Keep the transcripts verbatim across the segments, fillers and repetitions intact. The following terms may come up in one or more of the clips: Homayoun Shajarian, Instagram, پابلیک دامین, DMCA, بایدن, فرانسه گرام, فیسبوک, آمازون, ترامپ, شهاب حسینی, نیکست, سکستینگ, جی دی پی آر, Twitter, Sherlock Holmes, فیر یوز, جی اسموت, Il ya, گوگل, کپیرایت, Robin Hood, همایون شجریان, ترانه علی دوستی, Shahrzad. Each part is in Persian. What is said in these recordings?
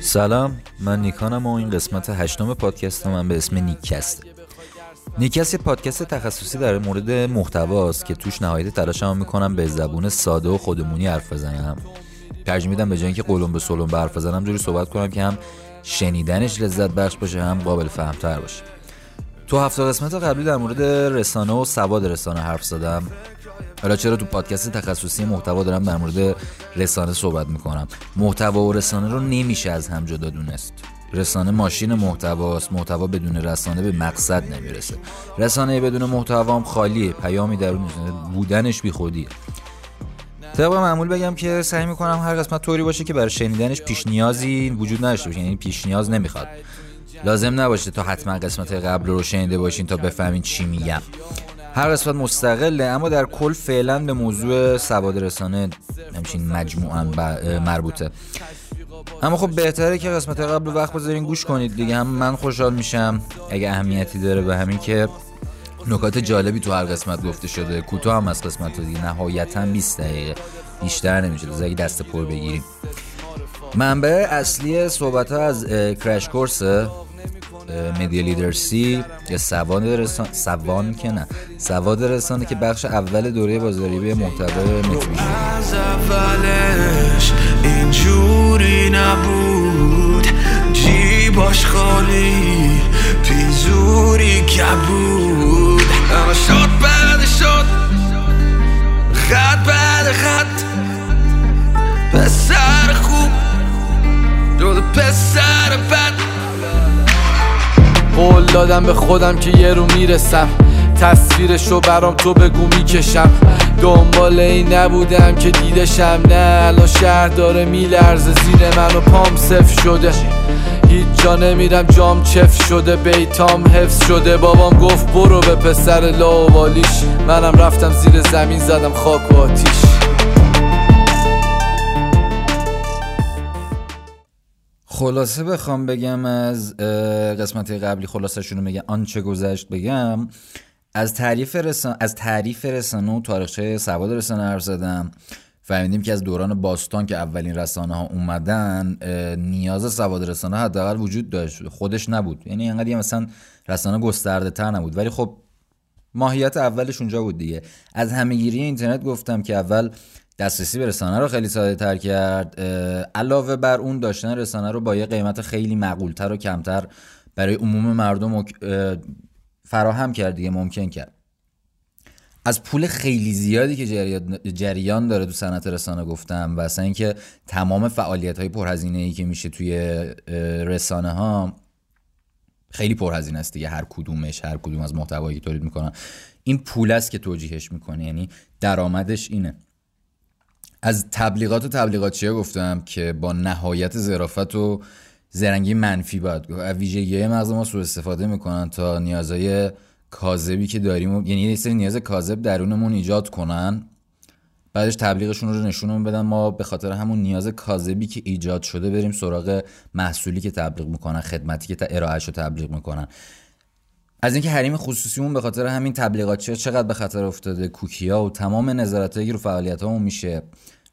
سلام، من نیکانم و این قسمت هشتم پادکست من به اسم نیکست. نیکست یه پادکست تخصصی در مورد محتواست که توش نهایت تلاشمو میکنم به زبون ساده و خودمونی حرف بزنم. ترجیح میدم به جای اینکه قلم به سلم به حرف بزنم جوری صحبت کنم که هم شنیدنش لذت بخش باشه هم قابل فهمتر باشه. تو هفته قسمت قبلی در مورد رسانه و سواد رسانه حرف زدم. حالا چرا تو پادکست تخصصی محتوا دارم در مورد رسانه صحبت میکنم؟ محتوا و رسانه رو نمیشه از هم جدا دونست. رسانه ماشین محتواست، محتوا بدون رسانه به مقصد نمیرسه. رسانه بدون محتوا هم خالیه، پیامی درون بودنش بیخودیه. طبق معمول بگم که سعی میکنم هر قسمت طوری باشه که برای شنیدنش پیش نیازی وجود نداشته باشه، یعنی پیش نیاز نمیخواد. لازم نباشه تا حتما قسمت قبل رو شنیده باشین تا بفهمین چی میگم. هر قسمت مستقله، اما در کل فعلا به موضوع سواد رسانه همچین مجموعاً مربوطه. اما خب بهتره که قسمت قبل وقت بذارین گوش کنید دیگه، هم من خوشحال میشم اگه اهمیتی داره و همین که نکات جالبی تو هر قسمت گفته شده. کوتاه هم از قسمت دیگه، نهایتاً بیست دقیقه، بیشتر نمیشه، تا اگه دست پر بگیریم. منبع اصلی صحبت ها از کرش کورس مدیا لیدرسی یا سواد رسان سوان که نه سواد رسانه که بخش اول دوره بازاریابی محتوا مطبوعی. از اولش اینجوری نبود، جیبش خالی پیزوری کبود، اما شد بعد شد خط بعد خط پسر خوب دو پسر بد. قول دادم به خودم که یه رو میرسم، تصویرشو برام تو بگو میکشم، دنبال این نبودم که دیدشم، نه الان شهر داره میلرزه زیر من و پام صف شده، هیچ جا نمیرم جام چف شده، بیتام حفظ شده، بابام گفت برو به پسر لاوالیش، منم رفتم زیر زمین زدم خاک و آتیش. خلاصه بخوام بگم از قسمت قبلی خلاصه‌شون رو میگم، آنچه گذشت بگم. از تعریف رسانه از تعریف رسانه و تاریخچه سواد رسانه حرف زدم. فهمیدیم که از دوران باستان که اولین رسانه ها اومدن نیاز سواد رسانه حداقل وجود داشت، خودش نبود، یعنی انقدر مثلا رسانه گسترده تر نبود، ولی خب ماهیت اولش اونجا بود دیگه. از همه‌گیری اینترنت گفتم که اول دسترسی به رسانه رو خیلی ساده تر کرد، علاوه بر اون داشتن رسانه رو با یه قیمت خیلی معقول تر و کمتر برای عموم مردم فراهم کرد دیگه، ممکن کرد. از پول خیلی زیادی که جریان داره تو صنعت رسانه گفتم و اصلا اینکه تمام فعالیت های پرهزینه ای که میشه توی رسانه ها خیلی پرهزینه است دیگه، هر کدومش هر کدوم از محتوایی که تولید میکنن این پول است که توجیهش میکنه، یعنی درآمدش اینه. از تبلیغات و تبلیغاتچی‌ها گفتم که با نهایت ظرافت و زرنگی منفی باید گفت، ویژگی‌های مغز ما سوء استفاده میکنن تا نیازهای کاذبی که داریم و... یعنی یه سری نیاز کاذب درونمون ایجاد کنن، بعدش تبلیغشون رو نشونمون بدن، ما به خاطر همون نیاز کاذبی که ایجاد شده بریم سراغ محصولی که تبلیغ میکنن، خدمتی که ارائهش رو تبلیغ میکنن. از اینکه حریم خصوصیمون به خاطر همین تبلیغاتچی‌ها چقدر به خطر افتاده، کوکی‌ها و تمام نظارتایی که رو فعالیتامون میشه،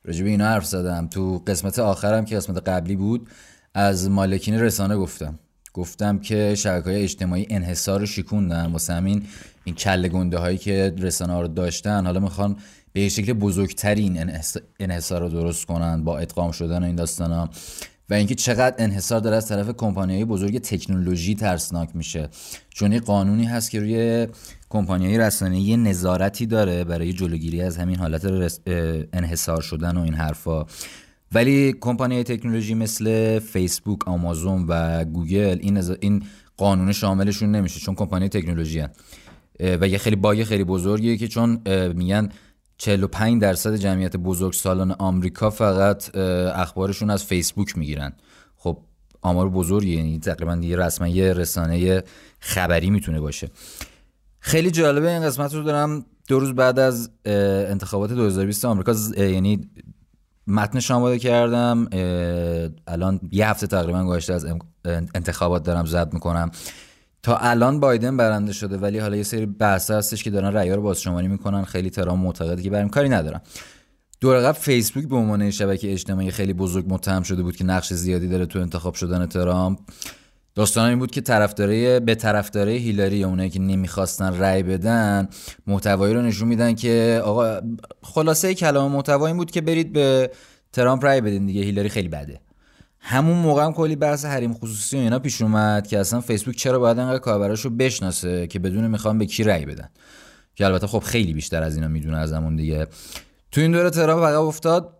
راجع به اینا حرف زدم. تو قسمت آخرم که قسمت قبلی بود از مالکین رسانه گفتم گفتم که شبکه‌های اجتماعی انحصار رو شکوندن، واسه همین این کله گنده‌هایی که رسانه‌ها رو داشتن حالا میخوان به یه شکل بزرگترین انحصار رو درست کنن با ادغام شدن این داستانا، و اینکه چقدر انحصار داره از طرف کمپانی‌های بزرگ تکنولوژی ترسناک میشه، چون این قانونی هست که روی کمپانی‌های رسانه‌ای نظارتی داره برای جلوگیری از همین حالت رس... انحصار شدن و این حرفا، ولی کمپانی‌های تکنولوژی مثل فیسبوک، آمازون و گوگل این نز... این قانون شاملشون نمیشه چون کمپانی تکنولوژی هست. و یه خیلی باگ خیلی بزرگیه که چون میگن چهل و پنج درصد جمعیت بزرگسالان آمریکا فقط اخبارشون از فیسبوک میگیرن. خب آمار بزرگی، یعنی تقریبا دیگه رسما یه رسانه خبری میتونه باشه. خیلی جالبه این قسمت رو دارم دو روز بعد از انتخابات دو هزار و بیست آمریکا، یعنی متنش آماده کردم، الان یه هفته تقریبا گذشته از انتخابات دارم ضبط میکنم. تا الان بایدن برنده شده، ولی حالا یه سری بحث هستش که دارن رأی‌ها رو بازشماری میکنن، خیلی ترام معتقده که برام کاری ندارم. دور قبل فیسبوک به عنوان شبکه اجتماعی خیلی بزرگ متهم شده بود که نقش زیادی داره تو انتخاب شدن ترامپ. داستان این بود که طرفدارای به طرفدارای هیلاری یا اونایی که نمیخواستن رأی بدن محتوایی رو نشون میدن که آقا خلاصه کلام محتوا این بود که برید به ترامپ رأی بدین دیگه، هیلاری خیلی بده. همون موقع هم کلی بحث حریم خصوصی و اینا پیش اومد که اصلا فیسبوک چرا باید انقدر کاربراشو بشناسه که بدون میخوام به کی رأی بدن، که البته خب خیلی بیشتر از اینا میدونه از همون دیگه. تو این دوره ترامپ عقب افتاد،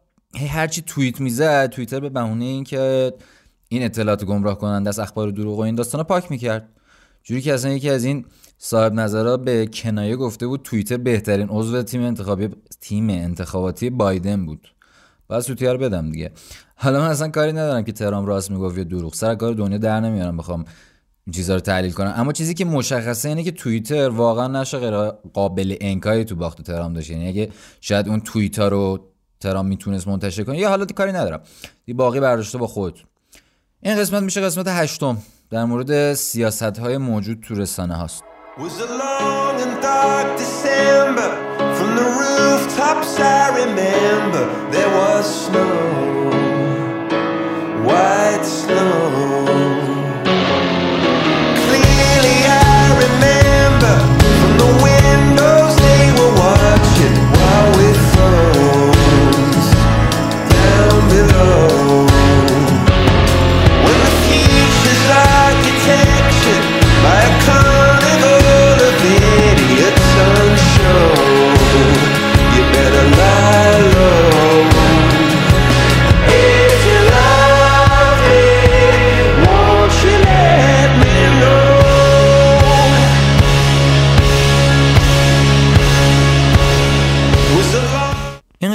هر چی توییت میزد توییتر به بهونه اینکه این اطلاعات گمراه کننده است، اخبار دروغ و این داستانا پاک میکرد، جوری که اصلا یکی از این صاحب نظرها به کنایه گفته بود توییتر بهترین عضو تیم انتخابی تیم انتخاباتی بایدن بود. باز سوتیار رو بدم دیگه. حالا من اصلا کاری ندارم که ترامپ راست میگفت یا دروغ، سر کار دنیا در نمیارم بخوام این چیزا رو تحلیل کنم، اما چیزی که مشخصه اینه که توییتر واقعا نقش غیر قابل انکاری تو باخت ترامپ داشت. یعنی اگه شاید اون توییتر رو ترامپ میتونست منتشر کنه یا حالا کاری ندارم دیگه، باقی برداشته با خود. این قسمت میشه قسمت هشتم در مورد سیاست‌های موجود تو رسانه هاست.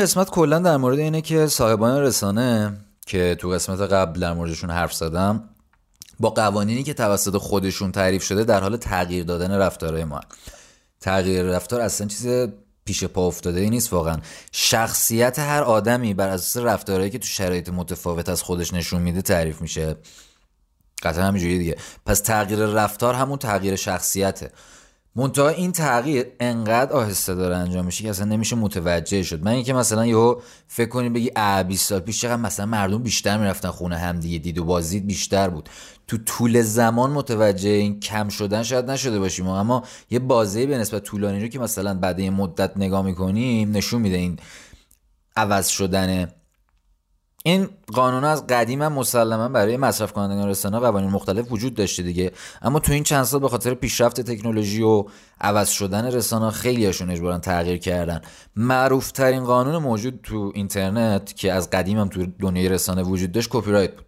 قسمت کلا در مورد اینه که صاحبان رسانه که تو قسمت قبل در موردشون حرف زدم با قوانینی که توسط خودشون تعریف شده در حال تغییر دادن رفتارهای ما. تغییر رفتار اصلا چیز پیش پا افتاده ای نیست، واقعا شخصیت هر آدمی بر اساس رفتارهایی که تو شرایط متفاوت از خودش نشون میده تعریف میشه، قطعا همینجوری دیگه. پس تغییر رفتار همون تغییر شخصیته، منتها این تغییر انقدر آهسته داره انجام میشه که اصلا نمیشه متوجه شد. من اینکه مثلا یهو فکر کنی بگی آ بیست سال پیش چقدر مثلا مردم بیشتر میرفتن خونه هم دیگه، دید و بازدید بیشتر بود، تو طول زمان متوجه این کم شدن شاید نشده باشیم، اما یه بازه به نسبت طولانی رو که مثلا بعد یه مدت نگاه میکنیم نشون میده این عوض شدن. این قانون از قدیم هم مسلما برای مصرف کنندگان رسانه قوانین مختلف وجود داشته دیگه، اما تو این چند سال به خاطر پیشرفت تکنولوژی و عوض شدن رسانه خیلی هاشون اجبارا تغییر کردن. معروف ترین قانون موجود تو اینترنت که از قدیم هم تو دنیای رسانه وجود داشت کپی رایت بود.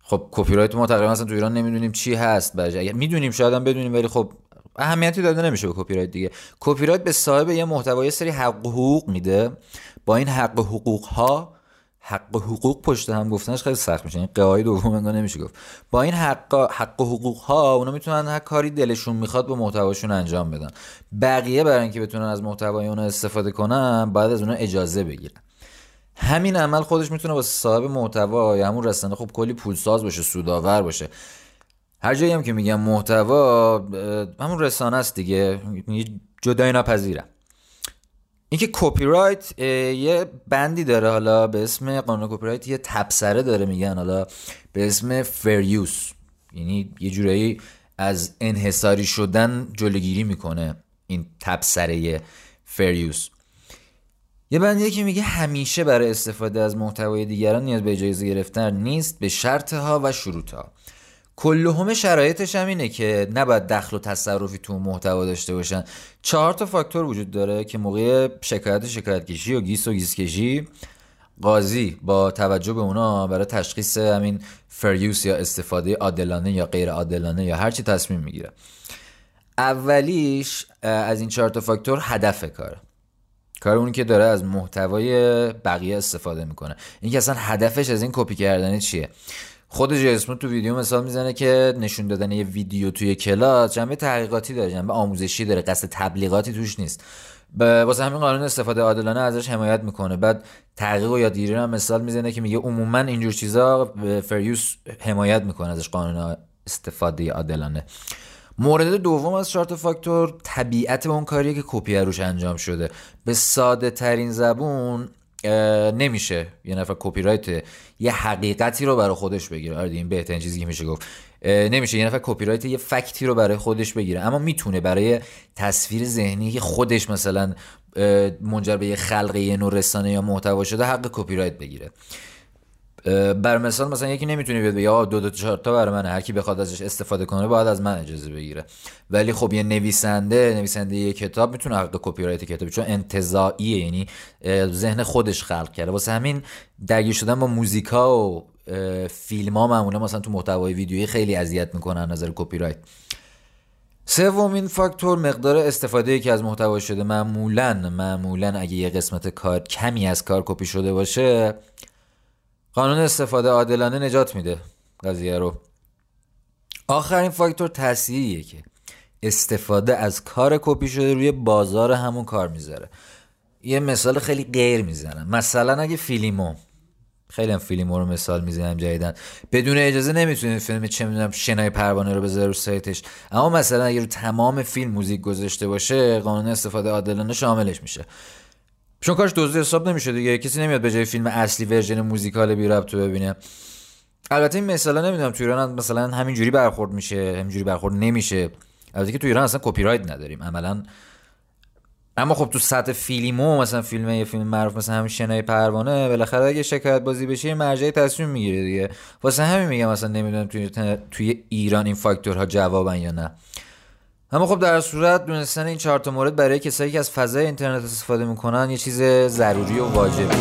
خب کپی رایت ما تقریبا اصلا تو ایران نمیدونیم چی هست، باشه اگر میدونیم شاید هم بدونیم، ولی خب اهمیتی داده نمیشه به کپی رایت دیگه. کپی رایت به صاحب یه محتوای سری حق و حقوق میده، با این حق و حقوق ها حق و حقوق پشت هم گفتنش خیلی سخت میشه، این قهای دوم انگار نمیشه گفت. با این حق حق و حقوق ها اونا میتونن هر کاری دلشون میخواد با محتواشون انجام بدن، بقیه برای اینکه بتونن از محتوای اون استفاده کنن باید از اون اجازه بگیرن. همین عمل خودش میتونه واسه صاحب محتوا یا همون رسانه خب کلی پولساز باشه، سودآور باشه. هر جایی هم که میگم محتوا همون رسانه است دیگه، جدایی ناپذیره. این که کپی رایت یه بندی داره حالا به اسم قانون کپی رایت، یه تبصره داره میگن حالا به اسم فیر یوز، یعنی یه جورایی از انحصاری شدن جلوگیری میکنه این تبصره فیر یوز. یه بندیه که میگه همیشه برای استفاده از محتوای دیگران نیاز به اجازه گرفتن نیست، به شرط ها و شروط ها. کلهم شرایطش هم اینه که نباید دخل و تصرفی تو محتوا داشته باشن. چهار تا فاکتور وجود داره که موقع شکایت شکایت کشی و گیس و گیس کشی قاضی با توجه به اونا برای تشخیص همین فیر یوز یا استفاده عادلانه یا غیر عادلانه یا هر چی تصمیم میگیره. اولیش از این چهار تا فاکتور هدف کاره، کار اون که داره از محتوای بقیه استفاده میکنه. این که اصلا هدفش از این کپی کردن چیه؟ خود جیسمون تو ویدیو مثال میزنه که نشون دادن یه ویدیو توی کلاس جنبه تحقیقاتی داره، جنبه آموزشی داره، قصد تبلیغاتی توش نیست. واسه همین قانون استفاده عادلانه ازش حمایت میکنه. بعد تحقیق و یادگیری رو هم مثال میزنه که میگه عموما اینجور چیزا به فیر یوز حمایت میکنه ازش قانون استفاده عادلانه. مورد دوم از چهار تا فاکتور طبیعت اون کاریه که کپی روش انجام شده. به ساده ترین زبون نمیشه یه نفر کپی رایت یه حقیقتی رو برای خودش بگیره. آره این بهترین چیزی که میشه گفت. نمیشه یه نفر کپی رایت یه فکتی رو برای خودش بگیره، اما میتونه برای تصویر ذهنی خودش مثلا منجر به یه خلق یه نوع رسانه یا محتوا شده حق کپی رایت بگیره. بر مثال مثلا یکی نمیتونه بیاد بگه آ دو دو چهار تا برای من، هر کی بخواد ازش استفاده کنه باید از من اجازه بگیره. ولی خب یه نویسنده نویسنده یه کتاب میتونه حق کپی رایت کتاب، چون انتزاعیه، یعنی ذهن خودش خلق کرده. واسه همین درگیر شدن با موزیکا و فیلم‌ها معمولا مثلا تو محتوای ویدیویی خیلی اذیت میکنه از نظر کپی رایت. سومین فاکتور مقدار استفاده که از محتوا شده. معمولا معمولا اگه یه قسمت کار کمی از کار کپی شده باشه، قانون استفاده عادلانه نجات میده قضیه رو. آخرین فاکتور تسعیه که استفاده از کار کپی شده روی بازار همون کار میذاره. یه مثال خیلی غیر میزنم، مثلا اگه فیلمو خیلی هم فیلمو رو مثال میزنم جدیدن، بدون اجازه نمیتونید فیلم چه میدونم شنای پروانه رو بذاره رو سایتش، اما مثلا اگه رو تمام فیلم موزیک گذاشته باشه قانون استفاده عادلانه شاملش میشه. چون کارش دوزی حساب نمیشه دیگه، کسی نمیاد به جای فیلم اصلی ورژن موزیکال بی ربطو ببینه. البته این مثلا نمیدونم تو ایران مثلا همینجوری برخورد میشه، همینجوری برخورد نمیشه. البته که تو ایران اصلا کپی رایت نداریم عملا، اما خب تو سطح فیلمو مثلا فیلم یه فیلم معروف مثلا همین شنای پروانه بالاخره اگه شکایت بازی بشه مرجع تصمیم میگیره دیگه. واسه همین میگم مثلا نمیدونم توی توی ایران این فاکتورها جوابن یا نه. اما خب در صورت دونستن این چهار تا مورد برای کسایی که از فضای اینترنت استفاده میکنن یه چیز ضروری و واجبه.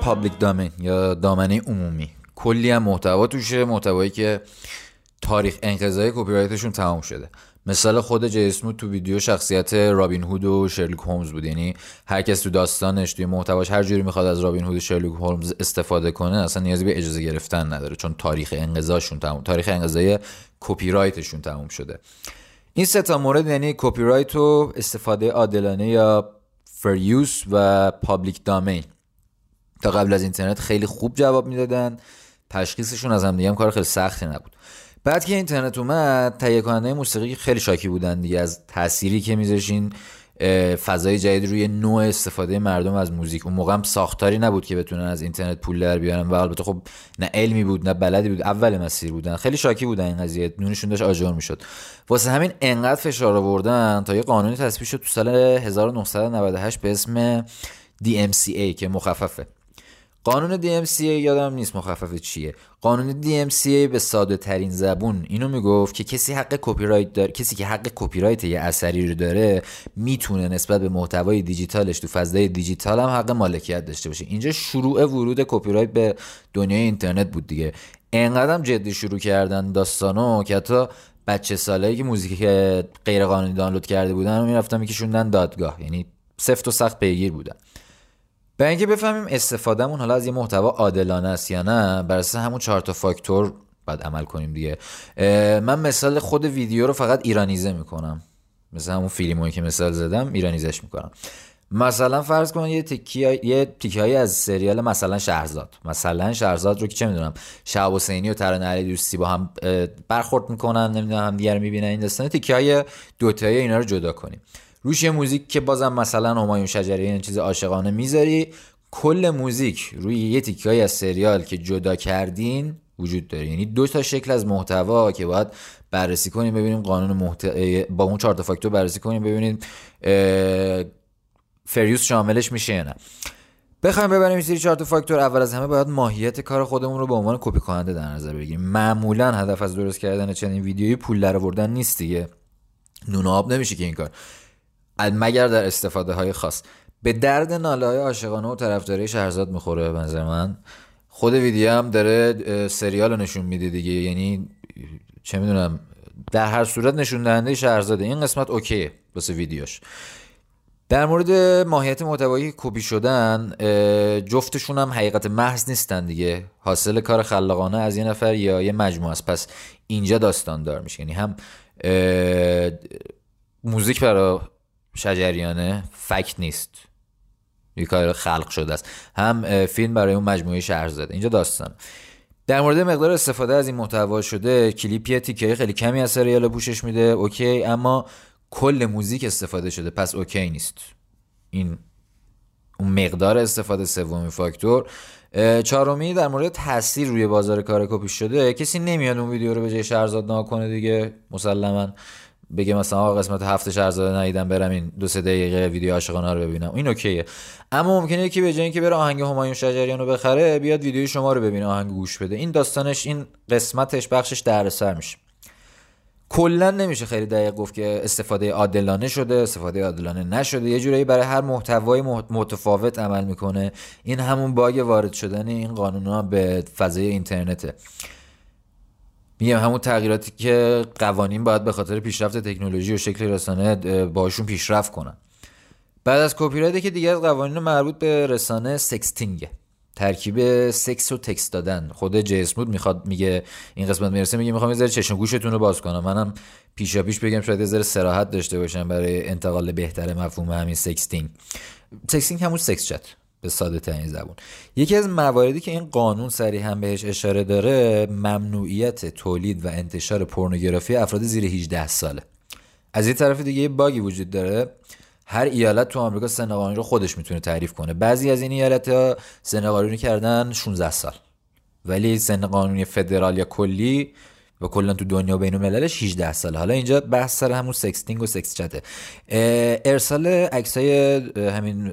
پابلیک دامین یا دامنه عمومی، کلی هم محتوا توشه، محتوایی که تاریخ انقضای کپی رایتشون تمام شده. مثال خود جی اسموت تو ویدیو شخصیت رابین هود و شرلوک هولمز بود، یعنی هر کس تو داستانش توی محتواش هر جوری میخواد از رابین هود و شرلوک هولمز استفاده کنه، اصلا نیازی به اجازه گرفتن نداره چون تاریخ انقضاشون تمام، تاریخ انقضای کپی رایتشون تمام شده. این سه تا مورد یعنی کپی رایت و استفاده عادلانه یا فر یوز و پابلیک دامین تا قبل از اینترنت خیلی خوب جواب میدادن، تشخیصشون از هم دیگه هم کار خیلی سختی نبود. بعد که اینترنت اومد تهیه کننده موسیقی خیلی شاکی بودن دیگه از تأثیری که میذاشین فضای جدید روی نوع استفاده مردم از موزیک. اون موقع هم ساختاری نبود که بتونن از اینترنت پول در بیارن و البته خب نه علمی بود نه بلدی بود، اول مسیر بودن، خیلی شاکی بودن این قضیه، نونشون داشت آجر میشد. واسه همین انقدر فشار آوردن تا یه قانونی تصویب شد تو سال هزار و نهصد و نود و هشت به اسم دی ام سی ای که مخففه. قانون دی ام سی ای یادم نیست مخفف چیه. قانون دی ام سی ای به ساده ترین زبون اینو میگفت که کسی حق کپی رایت داره، کسی که حق کپی رایت یه اثری رو داره میتونه نسبت به محتوای دیجیتالش تو فضای دیجیتال هم حق مالکیت داشته باشه. اینجا شروع ورود کپی رایت به دنیای اینترنت بود دیگه. اینقدرم جدی شروع کردن داستانو که حتی بچه سالایی که موزیک غیر قانونی دانلود کرده بودن رو میرفتن میکشوندن دادگاه، یعنی سفت و سخت پیگیر بودن. برای اینکه بفهمیم استفادهمون حالا از یه محتوا عادلانه است یا نه، بر اساس همون چهار تا فاکتور باید عمل کنیم دیگه. من مثال خود ویدیو رو فقط ایرانیزه میکنم، مثل همون فیلمایی که مثال زدم ایرانیزش میکنم. مثلا فرض کن یه تیکه یه تیکه‌ای از سریال مثلا شهرزاد، مثلا شهرزاد رو که چه میدونم شهاب حسینی و ترانه علی دوستی با هم برخورد میکنن، نمیدونم هم دیگه میبینن، این داستان تیکه‌ای دو تایی اینا رو جدا کنیم، روش یه موزیک که بازم مثلا همایون شجریان چیز عاشقانه میذاری، کل موزیک روی یه تیکه‌ای از سریال که جدا کردین وجود داره. یعنی دو تا شکل از محتوا که باید بررسی کنیم ببینیم قانون محت... با اون چهار تا فاکتور بررسی کنیم ببینیم فریوز شاملش میشه یا نه. بخوایم ببریم سری چهار تا فاکتور، اول از همه باید ماهیت کار خودمون رو به عنوان کپی کننده در نظر بگیریم. معمولا هدف از درست کردن چنین ویدیویی پول درآوردن نیست دیگه، نون آب نمیشه که این کار، مگر در استفاده های خاص. به درد ناله های عاشقانه و طرفداری شهرزاد میخوره به نظر من. خود ویدیو هم داره سریال رو نشون میده دیگه، یعنی چه میدونم، در هر صورت نشون دهنده شهرزاده. این قسمت اوکیه واسه ویدیوش. در مورد ماهیت محتوایی کپی شدن، جفتشون هم حقیقت محض نیستن دیگه، حاصل کار خلاقانه از یه نفر یا یه مجموعه است. پس اینجا داستان دار میشه، یعنی هم موزیک برای شجریانه، فکت نیست، یه کار خلق شده است، هم فیلم برای اون مجموعه شهرزاده. اینجا داستان در مورد مقدار استفاده از این محتوا شده، کلیپی تیکه خیلی کمی از سریال پوشش میده اوکی، اما کل موزیک استفاده شده پس اوکی نیست. این اون مقدار استفاده سومی فاکتور. چهارمی در مورد تاثیر روی بازار کار کپی شده، کسی نمیاد اون ویدیو رو به جای شهرزاد نها کنه دیگه، مسلما بگه مثلا قسمت هفت شهرزاد ندیدم برم این دو سه دقیقه ویدیو عاشقانه رو ببینم، این اوکیه. اما ممکنه یکی به جای اینکه بره آهنگ همایون شجریان رو بخره، بیاد ویدیو شما رو ببینه، آهنگ گوش بده. این داستانش، این قسمتش، بخشش دردسر میشه. کلا نمیشه خیلی دقیق گفت که استفاده عادلانه شده، استفاده عادلانه نشده. یه جورایی برای هر محتوای متفاوت عمل میکنه. این همون باگ وارد شدن این قانونا به فضای اینترنته. میگم همون تغییراتی که قوانین باید به خاطر پیشرفت تکنولوژی و شکل رسانه باشون پیشرفت کنن. بعد از کپی رایت که دیگه از قوانین مربوط به رسانه، سکستینگه، ترکیب سکس و تکست دادن. خود جی اسمود میخواد، میگه این قسمت میرسه، میگه میخوام یه ذره چشم گوشتون رو باز کنم. منم پیشا پیش بگم شاید یه ذره صراحت داشته باشم برای انتقال بهتر مفهوم همین سکستینگ. سکستینگ همون سکس چت به ساده ترین زبون. یکی از مواردی که این قانون صریحا بهش اشاره داره، ممنوعیت تولید و انتشار پورنوگرافی افراد زیر هجده ساله. از این طرف دیگه یه باگی وجود داره، هر ایالت تو آمریکا سن قانونی رو خودش میتونه تعریف کنه. بعضی از این ایالت‌ها سن قانونی کردن شانزده سال، ولی سن قانونی فدرال یا کلی و کلا تو دنیا بین المللش هجده سال. حالا اینجا بحث سر همون سکستینگ و سکس چته، ارسال عکسای همین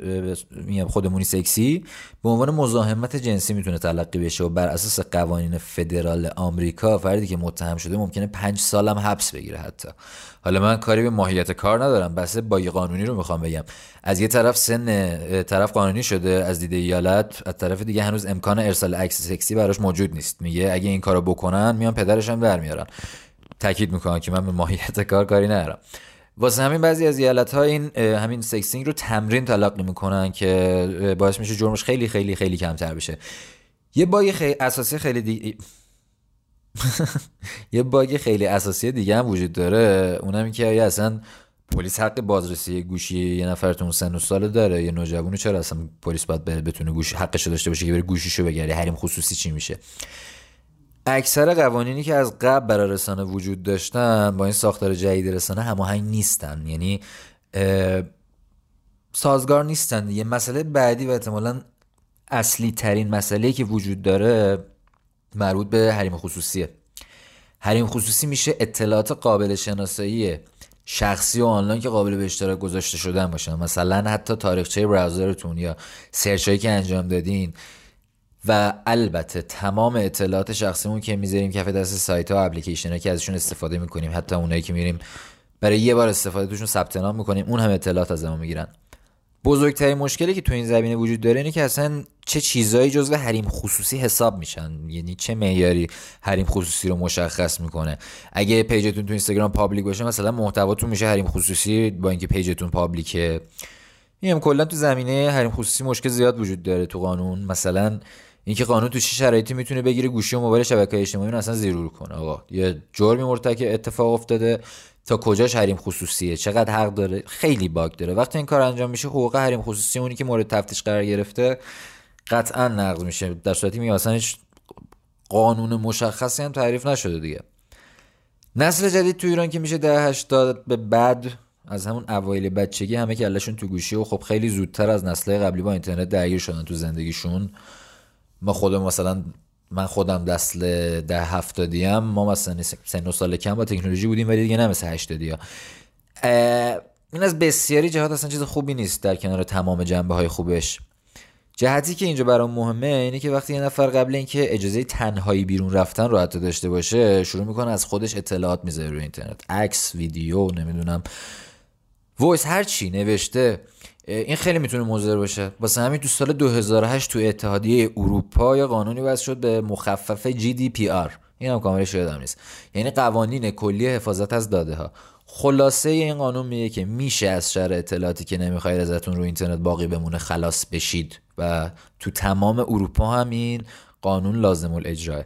میگم خودمونی سکسی به عنوان مزاحمت جنسی میتونه تلقی بشه و بر اساس قوانین فدرال آمریکا فردی که متهم شده ممکنه پنج سال هم حبس بگیره حتی. حالا من کاری به ماهیت کار ندارم، بس باگ قانونی رو میخوام بگم. از یه طرف سن طرف قانونی شده از دید ایالت، از طرف دیگه هنوز امکان ارسال عکس سکسی براش موجود نیست. میگه اگه این کارو بکنن میان پدرش هم در میارن. تاکید میکنم که من به ماهیت کار کاری ندارم. واسه همین بعضی از ایالت‌ها این همین سکسینگ رو تمرین تلقی میکنن که باعث میشه جرمش خیلی خیلی خیلی کمتر بشه. یه باگ خیلی اساسی خیلی دی... یه باگ خیلی اساسی دیگه هم وجود داره، اونم این که اصلا پلیس حق بازرسی گوشی یه نفرتون سن و سال داره، یه نوجوانو چرا اصلا پلیس باید بتونه گوش حقش داشته باشه که بره گوشیشو بگیره؟ حریم خصوصی چی میشه؟ اکثر قوانینی که از قبل برای رسانه وجود داشتن با این ساختار جدید رسانه هماهنگ نیستن، یعنی سازگار نیستن. یه مسئله بعدی و احتمالاً اصلی ترین مسئله‌ای که وجود داره مربوط به حریم خصوصیه. حریم خصوصی میشه اطلاعات قابل شناسایی شخصی و آنلاین که قابل به اشتراک گذاشته شدن باشن، مثلا حتی تاریخچه براوزرتون یا سرچایی که انجام دادین، و البته تمام اطلاعات شخصیمون که میذاریم کف دست سایت ها و اپلیکیشن ها که ازشون استفاده میکنیم، حتی اونایی که میریم برای یه بار استفاده توشون ثبت نام میکنیم، اون هم اطلاعات از ما میگیرن. بزرگترین مشکلی که تو این زمینه وجود داره اینه که اصلا چه چیزایی جزو حریم خصوصی حساب میشن، یعنی چه معیاری حریم خصوصی رو مشخص میکنه. اگه پیجتون تو اینستاگرام پابلیک باشه مثلا محتواتون میشه حریم خصوصی با اینکه پیجتون پابلیکه. میگم کلا تو زمینه حریم خصوصی مشکل زیاد وجود داره تو قانون، مثلا اینکه قانون تو چه شرایطی میتونه بگیره گوشی و موبایل شبکه‌های اجتماعی رو اصلا زیرور کنه. آقا یه جرمی مرتکب اتفاق افتاده، تا کجاش حریم خصوصیه، چقدر حق داره، خیلی باگ داره. وقتی این کار انجام میشه حقوق حریم خصوصی اونی که مورد تفتیش قرار گرفته قطعا نقض میشه، در صورتی میگه اصلا هیچ قانون مشخصی هم تعریف نشده دیگه. نسل جدید تو ایران که میشه ده هشتاد به بعد، از همون اوایل بچگی همه که کلشون تو گوشی و خب خیلی زودتر از نسل‌های قبلی با اینترنت درگیر شدن تو زندگیشون. ما خودم مثلا من خودم نسل ده هفتادی ام، ما مثلا سن و سال کم با تکنولوژی بودیم ولی دیگه نه مثل هشتادیا. این از بسیاری جهات اصلا چیز خوبی نیست در کنار تمام جنبه‌های خوبش. جهتی که اینجا برام مهمه اینه که وقتی یه نفر قبل اینکه اجازه تنهایی بیرون رفتن رو حتی داشته باشه شروع میکنه از خودش اطلاعات میذاره روی اینترنت، عکس، ویدیو، نمیدونم وایس، هر چی نوشته، این خیلی میتونه مضر باشه. واسه همین تو سال دو هزار و هشت تو اتحادیه اروپا یه قانونی وضع شد به مخفف جی دی پی آر، این هم کامل شده نیست، یعنی قوانین کلی حفاظت از داده ها. خلاصه این قانون میگه که میشه از شر اطلاعاتی که نمیخواید ازتون رو اینترنت باقی بمونه خلاص بشید و تو تمام اروپا هم این قانون لازم الاجراه.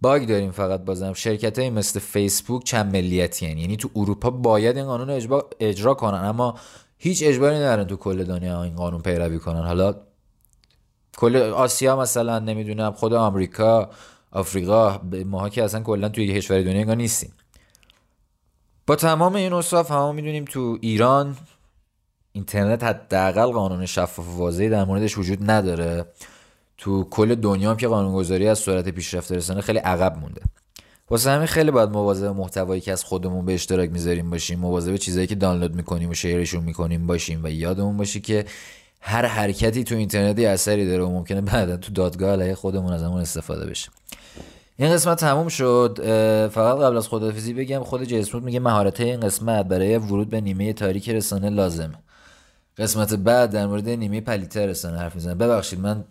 باگ داریم فقط بازم شرکت‌های مثل فیسبوک چند ملیتی هن. یعنی تو اروپا باید این قانون رو اجرا کنن اما هیچ اجباری ندارن تو کل دنیا این قانون پیروی کنن. حالا کل آسیا مثلا، نمیدونم خود آمریکا، آفریقا، ماها که اصلا کلا توی کشور دنیا نیستیم. با تمام این اوصاف هم میدونیم تو ایران اینترنت حداقل قانون شفاف و واضحی در موردش وجود نداره. تو کل دنیا هم که قانونگذاری از سرعت پیشرفت رسانه خیلی عقب مونده. واسه همین خیلی باید مواظب محتوایی که از خودمون به اشتراک میذاریم باشیم، مواظب چیزایی که دانلود میکنیم و شیرشون میکنیم باشیم و یادمون باشه که هر حرکتی تو اینترنت اثری داره و ممکنه بعدا تو دادگاه علیه خودمون از همون استفاده بشه. این قسمت تموم شد. فقط قبل از خداحافظی بگم خود جیسموت میگه مهارت‌های این قسمت برای ورود به نیمه تاریک رسانه لازمه. قسمت بعد در مورد نیمه پلیته رسانه حرف میزنه. ببخشید من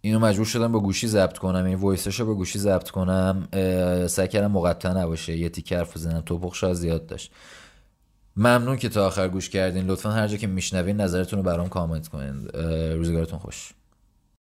اینو مجبور شدم با گوشی ضبط کنم، این وایسشو با گوشی ضبط کنم، سعی کردم مقطع نباشه، یه تیکه حرف بزنم، توپخش از زیاد داشت. ممنون که تا آخر گوش کردین. لطفا هر جا که میشنوین نظرتون رو برام کامنت کنین. روزگارتون خوش.